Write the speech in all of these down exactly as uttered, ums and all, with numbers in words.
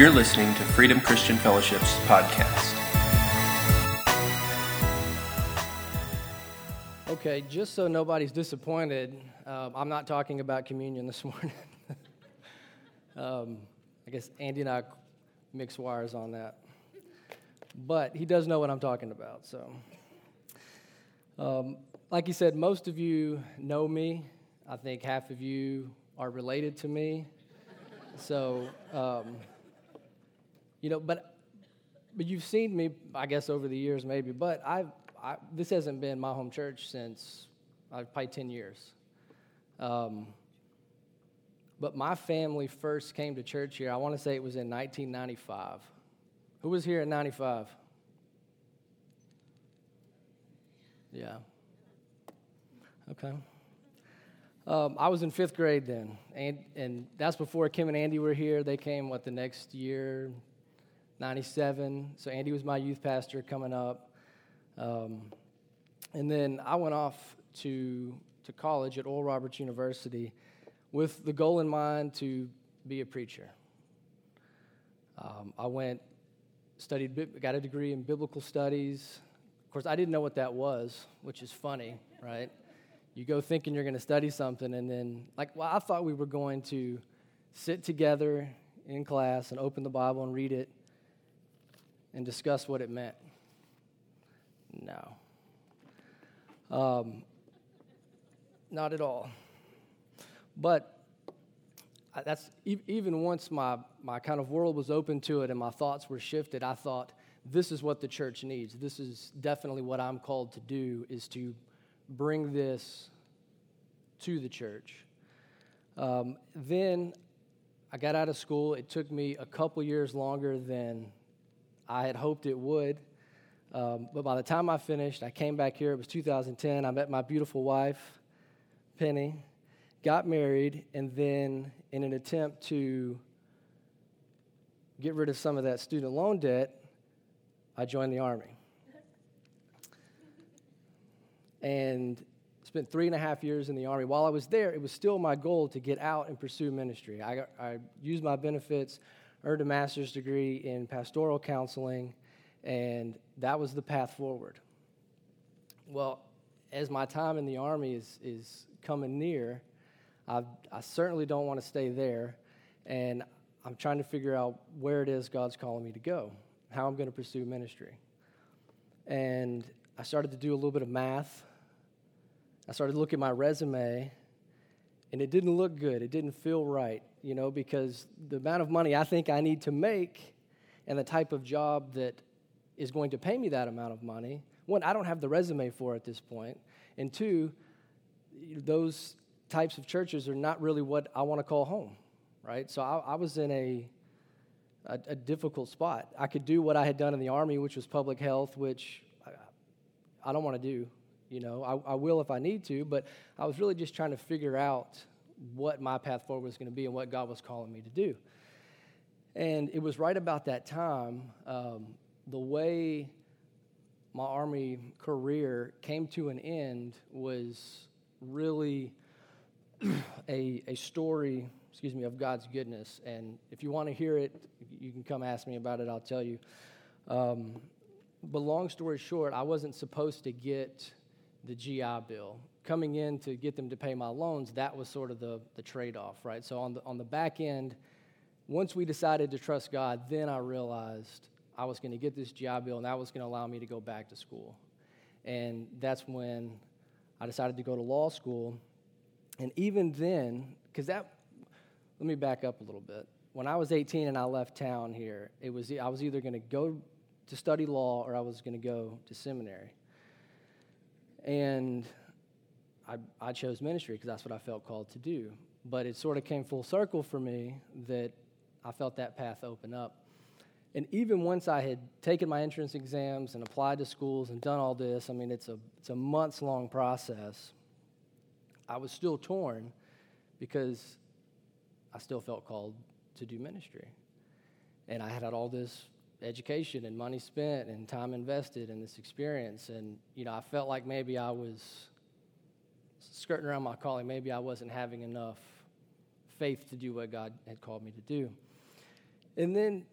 You're listening to Freedom Christian Fellowship's podcast. Okay, just so nobody's disappointed, uh, I'm not talking about communion this morning. um, I guess Andy and I mix wires on that. But he does know what I'm talking about, so. Um, like he said, most of you know me. I think half of you are related to me. So, um, you know, but but you've seen me, I guess, over the years maybe, but I've, I, this hasn't been my home church since uh, probably ten years. Um, but my family first came to church here, I want to say it was in nineteen ninety-five. Who was here in ninety-five? Yeah. Okay. Um, I was in fifth grade then, and and that's before Kim and Andy were here. They came, what, the next year, ninety-seven. So Andy was my youth pastor coming up. Um, and then I went off to to college at Oral Roberts University with the goal in mind to be a preacher. Um, I went, studied, got a degree in biblical studies. Of course, I didn't know what that was, which is funny, right? You go thinking you're going to study something, and then, like, well, I thought we were going to sit together in class and open the Bible and read it and discuss what it meant. No. Um, not at all. But that's even once my, my kind of world was open to it and my thoughts were shifted, I thought, this is what the church needs. This is definitely what I'm called to do, is to bring this to the church. Um, then I got out of school. It took me a couple years longer than I had hoped it would. Um, but by the time I finished, I came back here. It was two thousand ten. I met my beautiful wife, Penny, got married, and then in an attempt to get rid of some of that student loan debt, I joined the Army. And spent three and a half years in the Army. While I was there, it was still my goal to get out and pursue ministry. I, I used my benefits, earned a master's degree in pastoral counseling, and that was the path forward. Well, as my time in the Army is, is coming near, I, I certainly don't want to stay there, and I'm trying to figure out where it is God's calling me to go, how I'm going to pursue ministry. And I started to do a little bit of math. I started looking at my resume, and it didn't look good. It didn't feel right, you know, because the amount of money I think I need to make and the type of job that is going to pay me that amount of money, one, I don't have the resume for at this point, and two, those types of churches are not really what I want to call home, right? So I, I was in a, a a difficult spot. I could do what I had done in the Army, which was public health, which I don't want to do, you know. I, I will if I need to, but I was really just trying to figure out what my path forward was going to be and what God was calling me to do. And it was right about that time, um, the way my Army career came to an end was really a a story, excuse me, of God's goodness. And if you want to hear it, you can come ask me about it. I'll tell you. Um But long story short, I wasn't supposed to get the G I Bill. Coming in to get them to pay my loans, that was sort of the, the trade-off, right? So on the, on the back end, once we decided to trust God, then I realized I was going to get this G I Bill, and that was going to allow me to go back to school. And that's when I decided to go to law school. And even then, because that, let me back up a little bit. When I was eighteen and I left town here, it was I was either going to go to study law, or I was going to go to seminary. And I, I chose ministry because that's what I felt called to do. But it sort of came full circle for me that I felt that path open up. And even once I had taken my entrance exams and applied to schools and done all this, I mean, it's a it's a months-long process, I was still torn because I still felt called to do ministry. And I had all this education and money spent and time invested in this experience, and you know, I felt like maybe I was skirting around my calling. Maybe I wasn't having enough faith to do what God had called me to do. And then,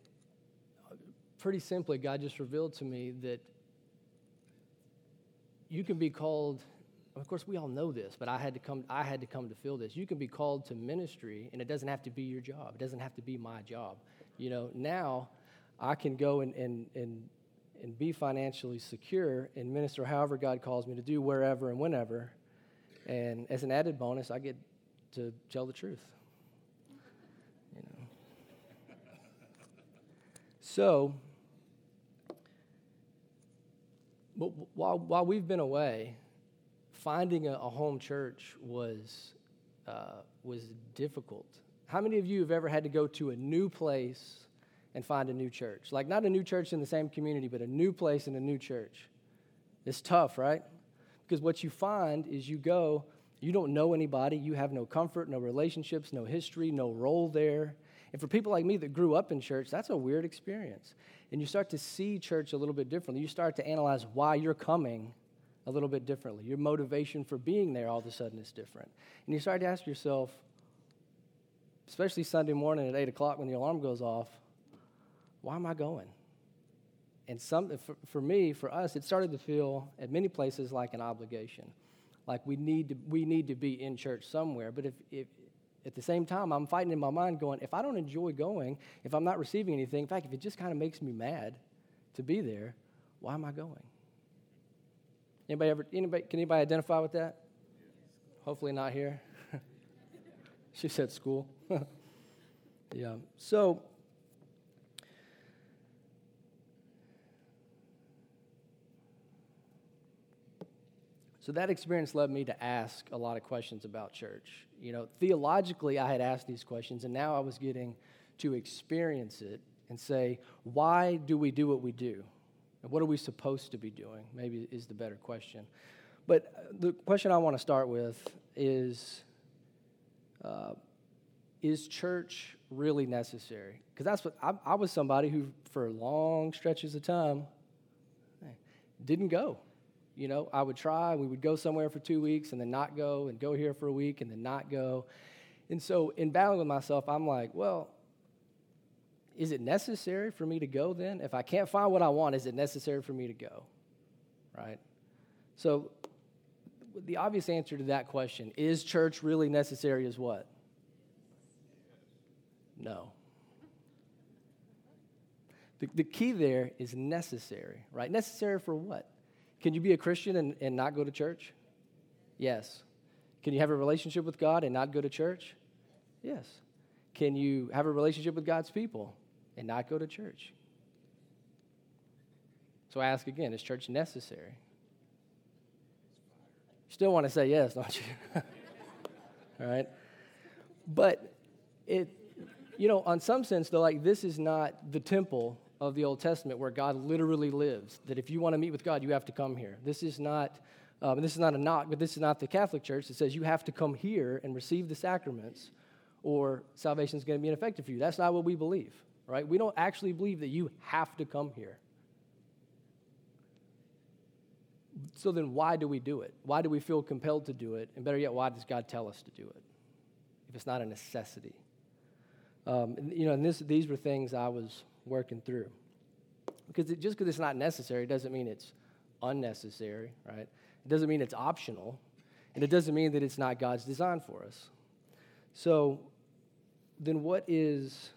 pretty simply, God just revealed to me that you can be called, of course, we all know this, but I had to come, I had to come to feel this. You can be called to ministry, and it doesn't have to be your job. It doesn't have to be my job. You know, now I can go and and and, and be financially secure and minister however God calls me to do, wherever and whenever. And as an added bonus, I get to tell the truth. You know. So, but while while we've been away, finding a, a home church was uh, was difficult. How many of you have ever had to go to a new place and find a new church? Like, not a new church in the same community, but a new place and a new church. It's tough, right? Because what you find is you go, you don't know anybody, you have no comfort, no relationships, no history, no role there. And for people like me that grew up in church, that's a weird experience. And you start to see church a little bit differently. You start to analyze why you're coming a little bit differently. Your motivation for being there all of a sudden is different. And you start to ask yourself, especially Sunday morning at eight o'clock when the alarm goes off, why am I going? And some, for, for me, for us, it started to feel at many places like an obligation, like we need to we need to be in church somewhere. But if, if at the same time, I'm fighting in my mind going, if I don't enjoy going, if I'm not receiving anything, in fact, if it just kind of makes me mad to be there, why am I going? Anybody ever, anybody, can anybody identify with that? Hopefully not here. She said school. Yeah. So so that experience led me to ask a lot of questions about church. You know, theologically, I had asked these questions, and now I was getting to experience it and say, why do we do what we do? And what are we supposed to be doing? Maybe is the better question. But the question I want to start with is, uh, is church really necessary? Because that's what I, I was somebody who, for long stretches of time, didn't go. You know, I would try. We would go somewhere for two weeks and then not go, and go here for a week and then not go. And so, in battling with myself, I'm like, well, is it necessary for me to go then? If I can't find what I want, is it necessary for me to go? Right? So the obvious answer to that question, is church really necessary, is what? No. The, the key there is necessary, right? Necessary for what? Can you be a Christian and, and not go to church? Yes. Can you have a relationship with God and not go to church? Yes. Can you have a relationship with God's people and not go to church? So I ask again, is church necessary? You still want to say yes, don't you? All right. But it, you know, on some sense, though, like, this is not the temple of the Old Testament where God literally lives, that if you want to meet with God, you have to come here. This is not, um, this is not a knock, but this is not the Catholic Church that says you have to come here and receive the sacraments or salvation is going to be ineffective for you. That's not what we believe, right? We don't actually believe that you have to come here. So then why do we do it? Why do we feel compelled to do it? And better yet, why does God tell us to do it if it's not a necessity? Um, and, you know, and this, these were things I was working through. Because it, just because it's not necessary doesn't mean it's unnecessary, right? It doesn't mean it's optional, and it doesn't mean that it's not God's design for us. So then what is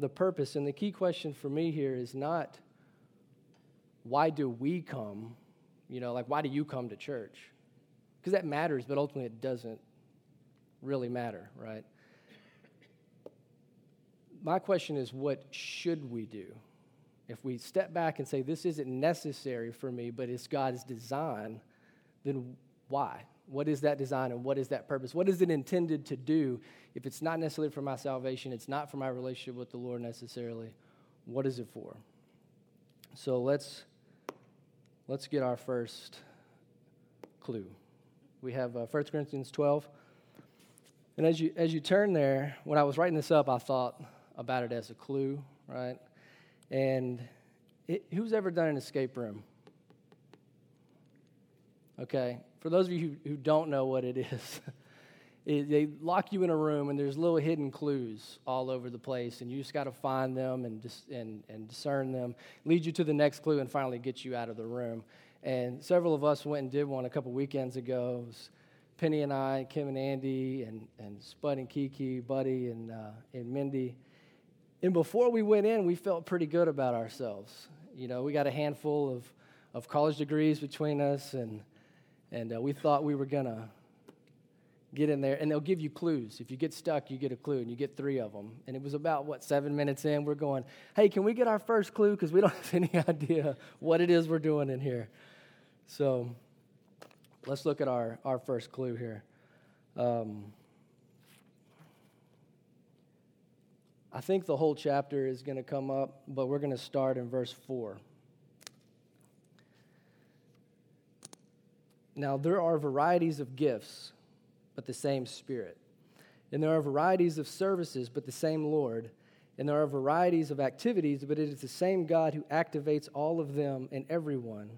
the purpose? And the key question for me here is not why do we come, you know, like why do you come to church? Because that matters, but ultimately it doesn't really matter, right? My question is, what should we do? If we step back and say, this isn't necessary for me, but it's God's design, then why? What is that design and what is that purpose? What is it intended to do? If it's not necessarily for my salvation, it's not for my relationship with the Lord necessarily, what is it for? So let's let's get our first clue. We have uh, First Corinthians twelve. And as you as you turn there, when I was writing this up, I thought about it as a clue, right? And it, who's ever done an escape room? Okay. For those of you who, who don't know what it is, it, they lock you in a room and there's little hidden clues all over the place, and you just got to find them and, dis- and and discern them, lead you to the next clue, and finally get you out of the room. And several of us went and did one a couple weekends ago. It was Penny and I, Kim and Andy, and, and Spud and Kiki, Buddy, and, uh, and Mindy. And before we went in, we felt pretty good about ourselves. You know, we got a handful of, of college degrees between us, and and uh, we thought we were going to get in there. And they'll give you clues. If you get stuck, you get a clue, and you get three of them. And it was about, what, seven minutes in, we're going, hey, can we get our first clue? Because we don't have any idea what it is we're doing in here. So let's look at our, our first clue here. Um I think the whole chapter is going to come up, but we're going to start in verse four. Now, there are varieties of gifts, but the same Spirit. And there are varieties of services, but the same Lord. And there are varieties of activities, but it is the same God who activates all of them and everyone.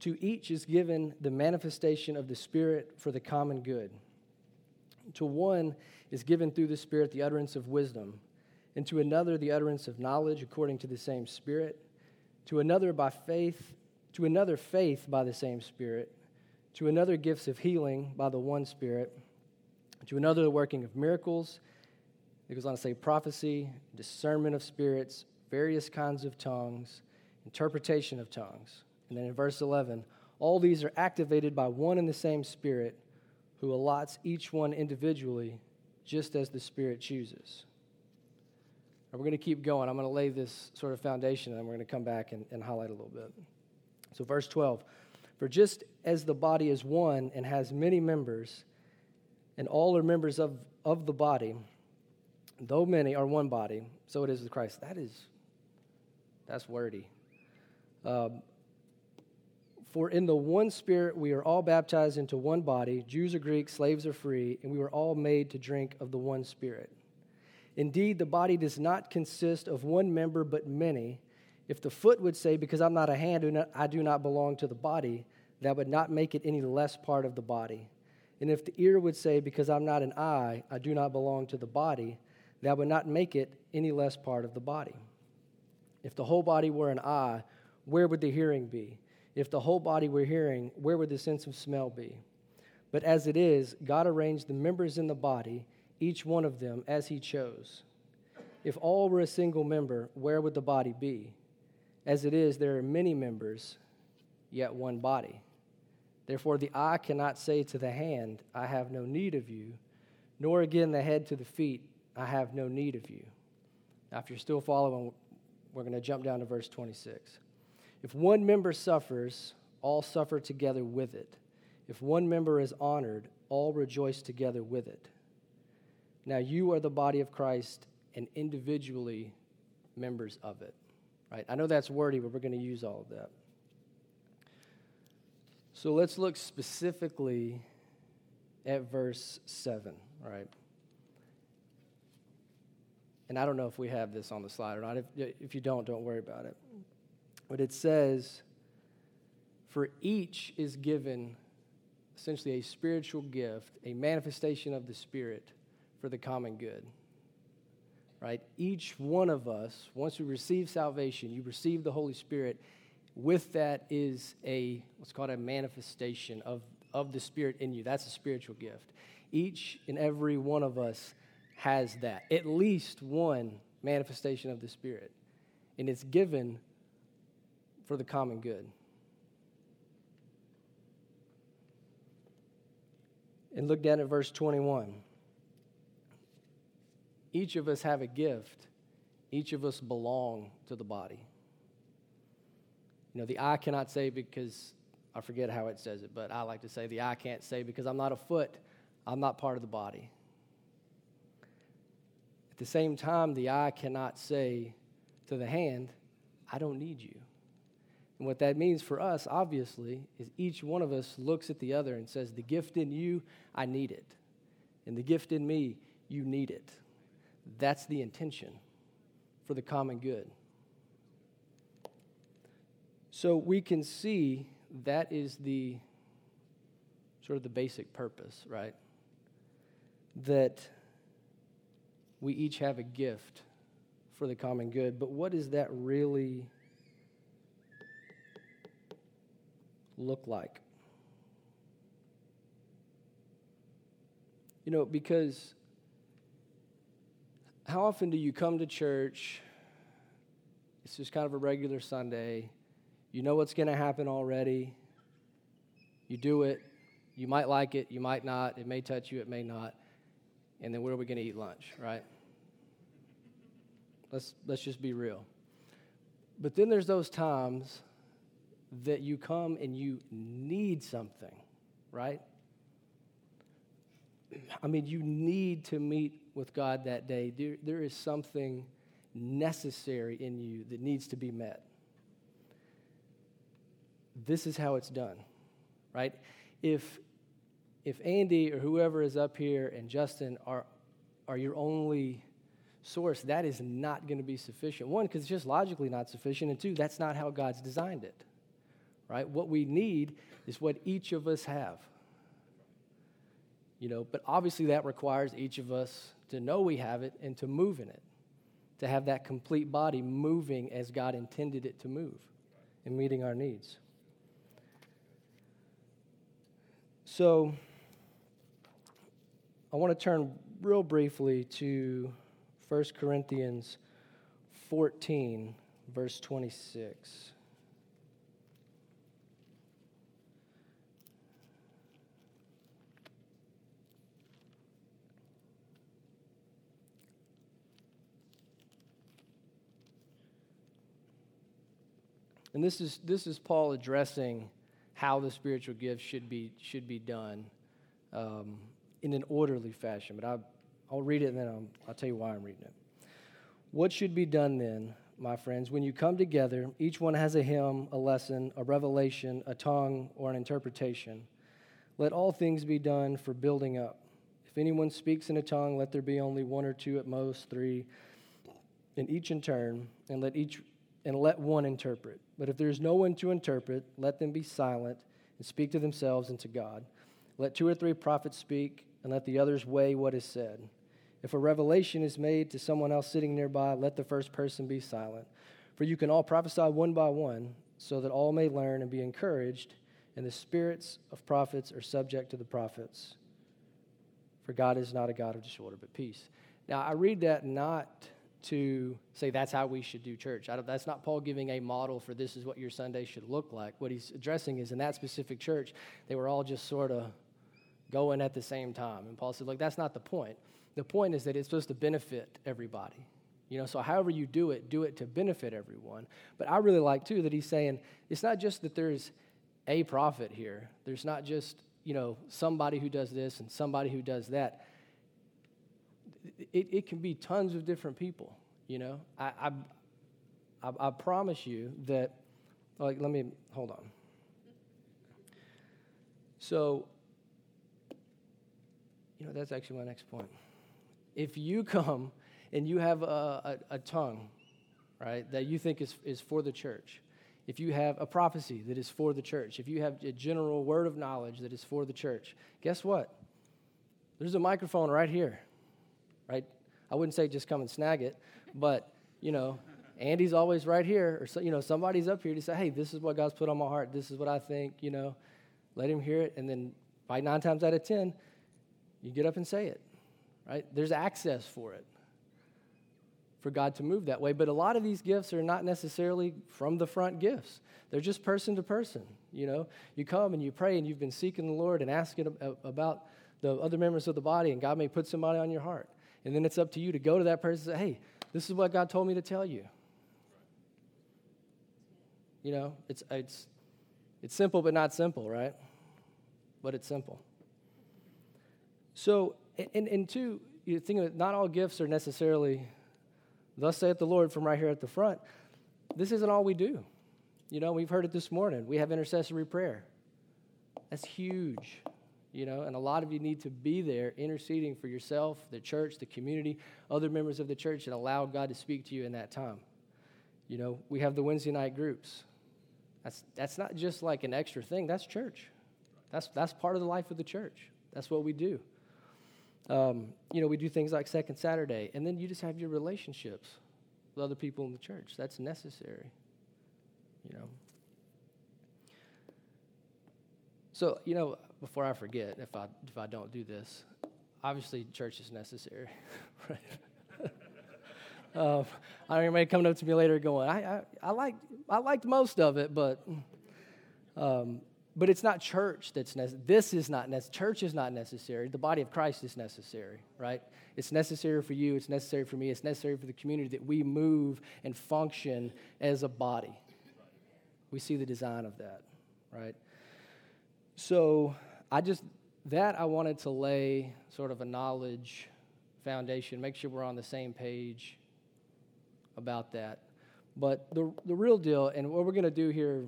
To each is given the manifestation of the Spirit for the common good. To one is given through the Spirit the utterance of wisdom, and to another the utterance of knowledge according to the same Spirit, to another by faith, to another faith by the same Spirit, to another gifts of healing by the one Spirit, to another the working of miracles. It goes on to say prophecy, discernment of spirits, various kinds of tongues, interpretation of tongues. And then in verse eleven, all these are activated by one and the same Spirit, who allots each one individually just as the Spirit chooses. And we're going to keep going. I'm going to lay this sort of foundation, and then we're going to come back and, and highlight a little bit. So verse twelve, for just as the body is one and has many members, and all are members of, of the body, though many are one body, so it is with Christ. That is, that's wordy. Um, For in the one Spirit we are all baptized into one body, Jews or Greeks, slaves or free, and we were all made to drink of the one Spirit. Indeed, the body does not consist of one member but many. If the foot would say, because I'm not a hand, I do not belong to the body, that would not make it any less part of the body. And if the ear would say, because I'm not an eye, I do not belong to the body, that would not make it any less part of the body. If the whole body were an eye, where would the hearing be? If the whole body were hearing, where would the sense of smell be? But as it is, God arranged the members in the body, each one of them, as he chose. If all were a single member, where would the body be? As it is, there are many members, yet one body. Therefore, the eye cannot say to the hand, I have no need of you, nor again the head to the feet, I have no need of you. Now, if you're still following, we're going to jump down to verse twenty-six. If one member suffers, all suffer together with it. If one member is honored, all rejoice together with it. Now you are the body of Christ and individually members of it. Right? I know that's wordy, but we're going to use all of that. So let's look specifically at verse seven, right? And I don't know if we have this on the slide or not. If, if you don't, don't worry about it. But it says, for each is given essentially a spiritual gift, a manifestation of the Spirit for the common good, right? Each one of us, once we receive salvation, you receive the Holy Spirit. With that is a, what's called a manifestation of, of the Spirit in you. That's a spiritual gift. Each and every one of us has that, at least one manifestation of the Spirit. And it's given for the common good. And look down at verse twenty-one. Each of us have a gift. Each of us belong to the body. You know, the eye cannot say because, I forget how it says it, but I like to say the eye can't say because I'm not a foot, I'm not part of the body. At the same time, the eye cannot say to the hand, I don't need you. And what that means for us, obviously, is each one of us looks at the other and says, the gift in you, I need it. And the gift in me, you need it. That's the intention for the common good. So we can see that is the sort of the basic purpose, right? that we each have a gift for the common good, but what does that really look like? You know, because how often do you come to church? It's just kind of a regular Sunday. You know what's going to happen already. You do it. You might like it. You might not. It may touch you. It may not. And then where are we going to eat lunch, right? Let's let's just be real. But then there's those times that you come and you need something, right? I mean, you need to meet with God that day. There, there is something necessary in you that needs to be met. This is how it's done, right? If if Andy or whoever is up here and Justin are are your only source, that is not going to be sufficient. One, because it's just logically not sufficient, and two, that's not how God's designed it, right? What we need is what each of us have, you know, but obviously that requires each of us to know we have it and to move in it, to have that complete body moving as God intended it to move and meeting our needs. So I want to turn real briefly to First Corinthians fourteen, verse twenty-six. And this is this is Paul addressing how the spiritual gifts should be should be done um, in an orderly fashion. But I. I'll read it, and then I'll, I'll tell you why I'm reading it. What should be done then, my friends, when you come together? Each one has a hymn, a lesson, a revelation, a tongue, or an interpretation. Let all things be done for building up. If anyone speaks in a tongue, let there be only one or two at most, three, and each in turn, and let each and let one interpret. But if there is no one to interpret, let them be silent and speak to themselves and to God. Let two or three prophets speak, and let the others weigh what is said. If a revelation is made to someone else sitting nearby, let the first person be silent. For you can all prophesy one by one, so that all may learn and be encouraged, and the spirits of prophets are subject to the prophets. For God is not a God of disorder, but peace. Now, I read that not to say that's how we should do church. I don't, that's not Paul giving a model for this is what your Sunday should look like. What he's addressing is in that specific church, they were all just sort of going at the same time. And Paul said, look, that's not the point. The point is that it's supposed to benefit everybody. You know, so however you do it, do it to benefit everyone. But I really like, too, that he's saying it's not just that there's a prophet here. There's not just, you know, somebody who does this and somebody who does that. It, it can be tons of different people, you know. I, I, I, I promise you that, like, let me, hold on. So, you know, that's actually my next point. If you come and you have a, a, a tongue, right, that you think is, is for the church, if you have a prophecy that is for the church, if you have a general word of knowledge that is for the church, guess what? There's a microphone right here, right? I wouldn't say just come and snag it, but, you know, Andy's always right here, or, so, you know, somebody's up here to say, hey, this is what God's put on my heart. This is what I think, you know. Let him hear it, and then by nine times out of ten, you get up and say it, right? There's access for it, for God to move that way. But a lot of these gifts are not necessarily from the front gifts. They're just person to person, you know? You come and you pray and you've been seeking the Lord and asking about the other members of the body, and God may put somebody on your heart. And then it's up to you to go to that person and say, hey, this is what God told me to tell you. You know, it's it's it's simple but not simple, right? But it's simple. So, and, and two, you think of it, not all gifts are necessarily, thus saith the Lord from right here at the front. This isn't all we do. You know, we've heard it this morning. We have intercessory prayer. That's huge, you know, and a lot of you need to be there interceding for yourself, the church, the community, other members of the church, and allow God to speak to you in that time. You know, we have the Wednesday night groups. That's that's not just like an extra thing. That's church. That's that's part of the life of the church. That's what we do. Um, you know, we do things like Second Saturday, and then you just have your relationships with other people in the church. That's necessary, you know. So, you know, before I forget, if I if I don't do this, obviously church is necessary, right? um, I don't remember coming up to me later going, I I, I liked I liked most of it, but um, but it's not church that's necessary. This is not necessary. Church is not necessary. The body of Christ is necessary, right? It's necessary for you. It's necessary for me. It's necessary for the community that we move and function as a body. We see the design of that, right? So I just, that I wanted to lay sort of a knowledge foundation, make sure we're on the same page about that. But the the real deal, and what we're going to do here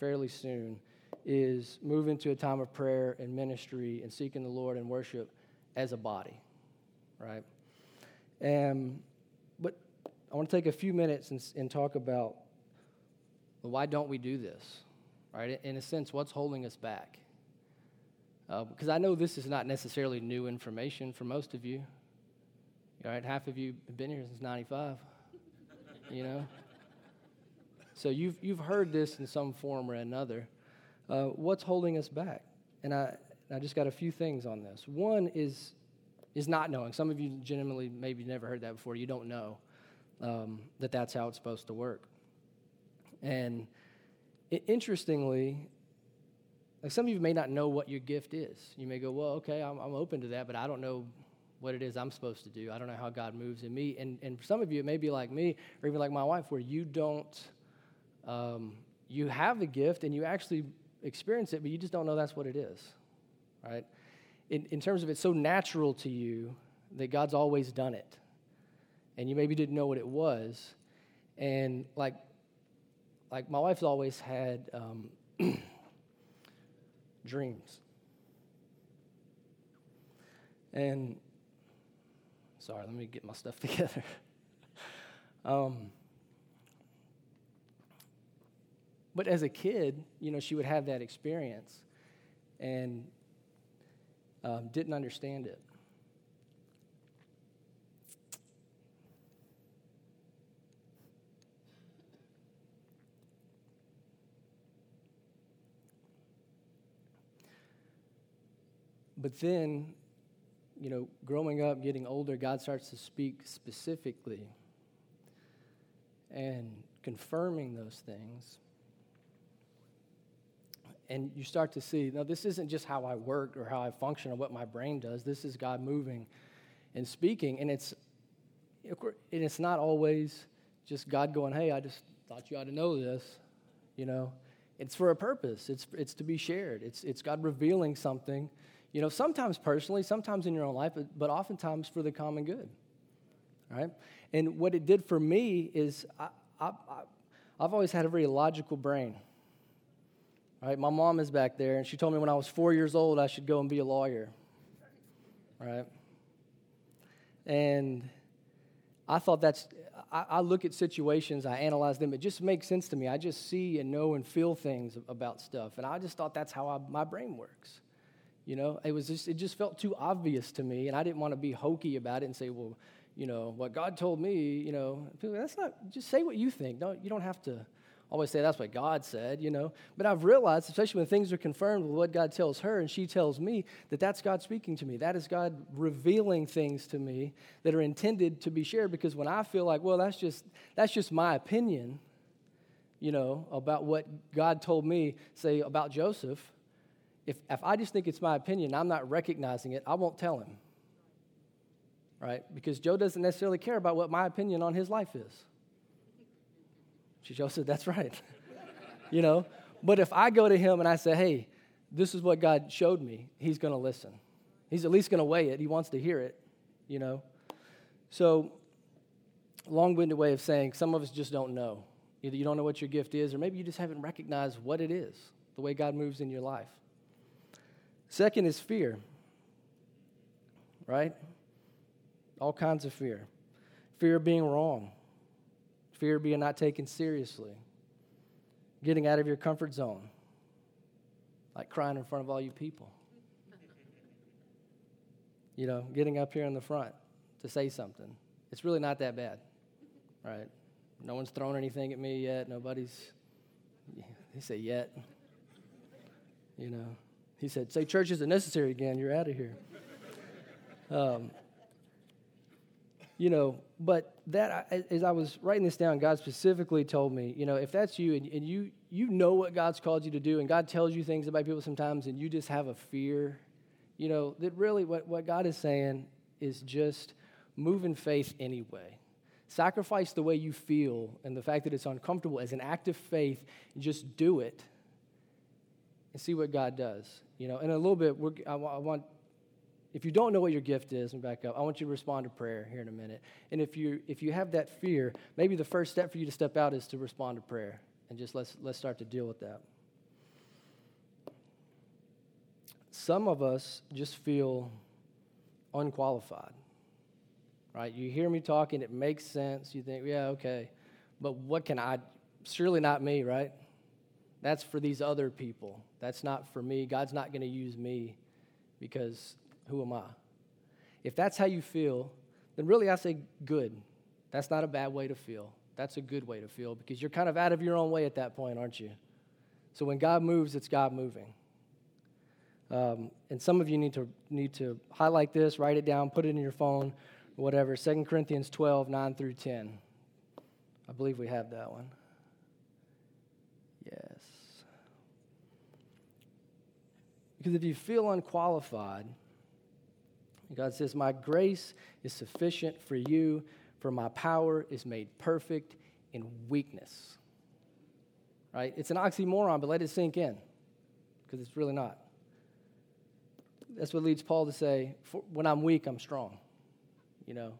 fairly soon, is move into a time of prayer and ministry and seeking the Lord and worship as a body, right? And, but I want to take a few minutes and, and talk about, well, why don't we do this? Right, in a sense, what's holding us back? Uh, because I know this is not necessarily new information for most of you. All right, half of you have been here since ninety-five. You know, so you've you've heard this in some form or another. Uh, what's holding us back? And I I just got a few things on this. One is is not knowing. Some of you genuinely maybe never heard that before. You don't know um, that that's how it's supposed to work. And interestingly, like some of you may not know what your gift is. You may go, well, okay, I'm, I'm open to that, but I don't know what it is I'm supposed to do. I don't know how God moves in me. And and for some of you, it may be like me or even like my wife, where you don't, um, you have a gift and you actually experience it, but you just don't know that's what it is, right? In, in terms of it's so natural to you that God's always done it, and you maybe didn't know what it was, and like, Like, my wife's always had um, dreams. And, sorry, let me get my stuff together. um, but as a kid, you know, she would have that experience and um, didn't understand it. But then, you know, growing up, getting older, God starts to speak specifically and confirming those things. And you start to see, no, this isn't just how I work or how I function or what my brain does. This is God moving and speaking. And it's and it's not always just God going, hey, I just thought you ought to know this, you know. It's for a purpose. It's it's to be shared. It's it's God revealing something. You know, sometimes personally, sometimes in your own life, but, but oftentimes for the common good, right? And what it did for me is I, I, I, I've always had a very logical brain, right? My mom is back there, and she told me when I was four years old I should go and be a lawyer, right? And I thought that's, I, I look at situations, I analyze them. It just makes sense to me. I just see and know and feel things about stuff, and I just thought that's how I, my brain works. You know, it was just, it just felt too obvious to me, and I didn't want to be hokey about it and say, well, you know, what God told me, you know, that's not, just say what you think. No, you don't have to always say that's what God said, you know. But I've realized, especially when things are confirmed with what God tells her and she tells me, that that's God speaking to me. That is God revealing things to me that are intended to be shared, because when I feel like, well, that's just that's just my opinion, you know, about what God told me, say, about Joseph, If if I just think it's my opinion, I'm not recognizing it, I won't tell him, right? Because Joe doesn't necessarily care about what my opinion on his life is. Joe said, that's right, you know? But if I go to him and I say, hey, this is what God showed me, he's going to listen. He's at least going to weigh it. He wants to hear it, you know? So long-winded way of saying some of us just don't know. Either you don't know what your gift is, or maybe you just haven't recognized what it is, the way God moves in your life. Second is fear, right? All kinds of fear. Fear of being wrong. Fear of being not taken seriously. Getting out of your comfort zone. Like crying in front of all you people. you know, getting up here in the front to say something. It's really not that bad, right? No one's thrown anything at me yet. Nobody's, he said yet, you know. He said, say church isn't necessary again. You're out of here. Um, you know, but that, as I was writing this down, God specifically told me, you know, if that's you and, and you you know what God's called you to do, and God tells you things about people sometimes, and you just have a fear, you know, that really what, what God is saying is just move in faith anyway. Sacrifice the way you feel and the fact that it's uncomfortable as an act of faith, and just do it and see what God does. You know, and a little bit, we're, I, I want, if you don't know what your gift is, and back up, I want you to respond to prayer here in a minute. And if you if you have that fear, maybe the first step for you to step out is to respond to prayer. And just let's let's start to deal with that. Some of us just feel unqualified, right? You hear me talking, it makes sense. You think, yeah, okay, but what can I? Surely not me, right? That's for these other people. That's not for me. God's not going to use me because who am I? If that's how you feel, then really I say good. That's not a bad way to feel. That's a good way to feel because you're kind of out of your own way at that point, aren't you? So when God moves, it's God moving. Um, and some of you need to need to highlight this, write it down, put it in your phone, whatever. Second Corinthians twelve, nine through ten. I believe we have that one. Yes. Because if you feel unqualified, God says, my grace is sufficient for you, for my power is made perfect in weakness. Right? It's an oxymoron, but let it sink in, because it's really not. That's what leads Paul to say, when I'm weak, I'm strong. You know,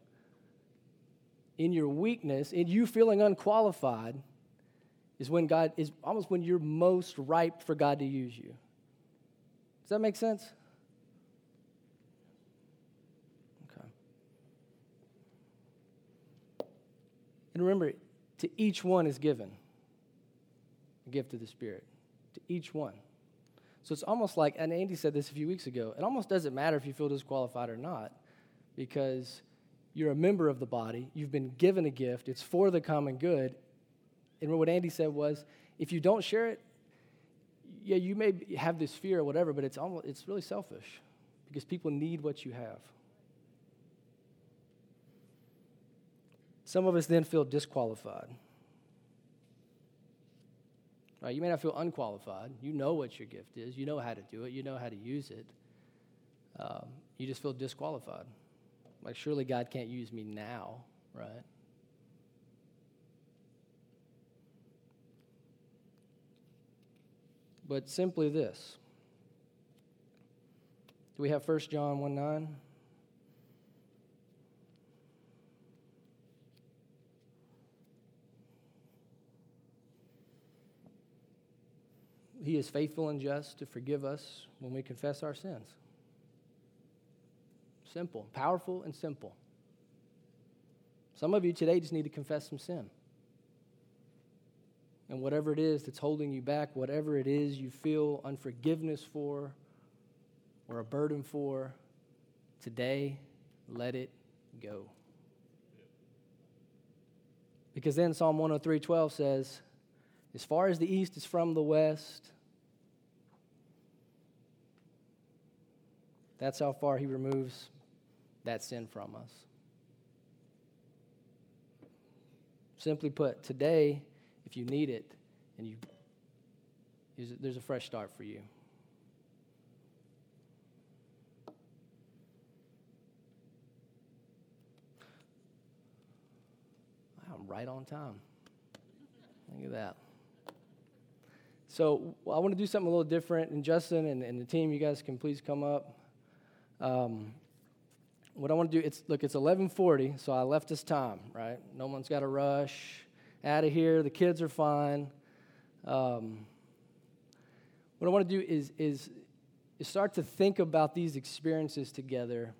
in your weakness, in you feeling unqualified, is when God is almost when you're most ripe for God to use you. Does that make sense? Okay. And remember, to each one is given a gift of the Spirit. To each one. So it's almost like, and Andy said this a few weeks ago, it almost doesn't matter if you feel disqualified or not, because you're a member of the body. You've been given a gift. It's for the common good. And what Andy said was, if you don't share it, yeah, you may have this fear or whatever, but it's almost, it's really selfish because people need what you have. Some of us then feel disqualified. Right? You may not feel unqualified. You know what your gift is. You know how to do it. You know how to use it. Um, you just feel disqualified. Like, surely God can't use me now, right? But simply this. Do we have First John one nine? He is faithful and just to forgive us when we confess our sins. Simple, powerful and simple. Some of you today just need to confess some sin. And whatever it is that's holding you back, whatever it is you feel unforgiveness for or a burden for, today, let it go. Because then Psalm one oh three, twelve says, as far as the east is from the west, that's how far he removes that sin from us. Simply put, today, if you need it, and you, there's a fresh start for you. I'm right on time. Look at that. So well, I want to do something a little different. And Justin and, and the team, you guys can please come up. Um, what I want to do, it's look, it's eleven forty, so I left us time, right? No one's got to rush out of here. The kids are fine. Um, what I want to do is, is is start to think about these experiences together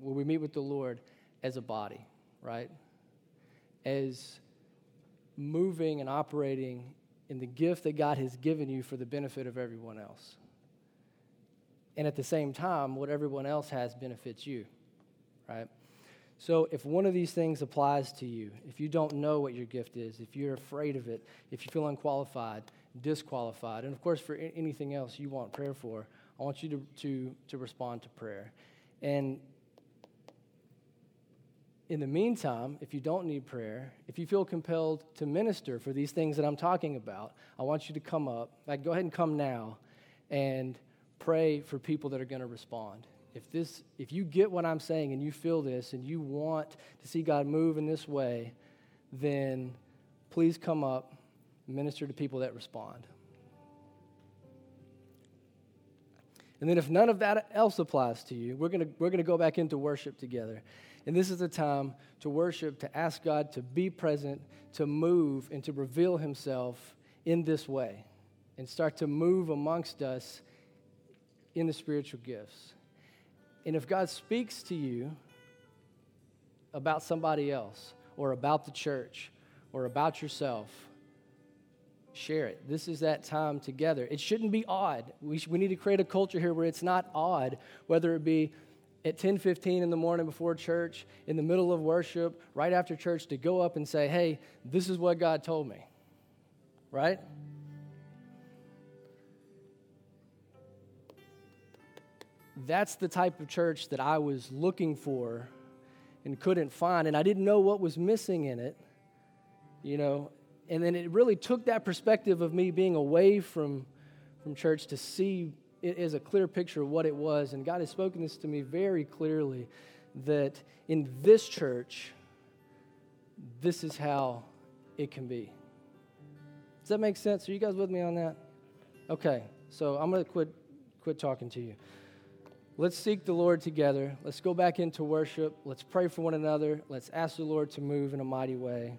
where we meet with the Lord as a body, right? As moving and operating in the gift that God has given you for the benefit of everyone else. And at the same time, what everyone else has benefits you, right? So if one of these things applies to you, if you don't know what your gift is, if you're afraid of it, if you feel unqualified, disqualified, and of course for anything else you want prayer for, I want you to, to, to respond to prayer. And in the meantime, if you don't need prayer, if you feel compelled to minister for these things that I'm talking about, I want you to come up. Like, go ahead and come now and pray for people that are going to respond. If this, if you get what I'm saying and you feel this and you want to see God move in this way, then please come up and minister to people that respond. And then if none of that else applies to you, we're gonna we're gonna go back into worship together. And this is the time to worship, to ask God to be present, to move, and to reveal himself in this way and start to move amongst us in the spiritual gifts. And if God speaks to you about somebody else or about the church or about yourself, share it. This is that time together. It shouldn't be odd. We sh- we need to create a culture here where it's not odd, whether it be at ten fifteen in the morning before church, in the middle of worship, right after church, to go up and say, hey, this is what God told me, right? That's the type of church that I was looking for and couldn't find, and I didn't know what was missing in it, you know. And then it really took that perspective of me being away from, from church to see it as a clear picture of what it was. And God has spoken this to me very clearly, that in this church, this is how it can be. Does that make sense? Are you guys with me on that? Okay, so I'm going to quit quit talking to you. Let's seek the Lord together. Let's go back into worship. Let's pray for one another. Let's ask the Lord to move in a mighty way.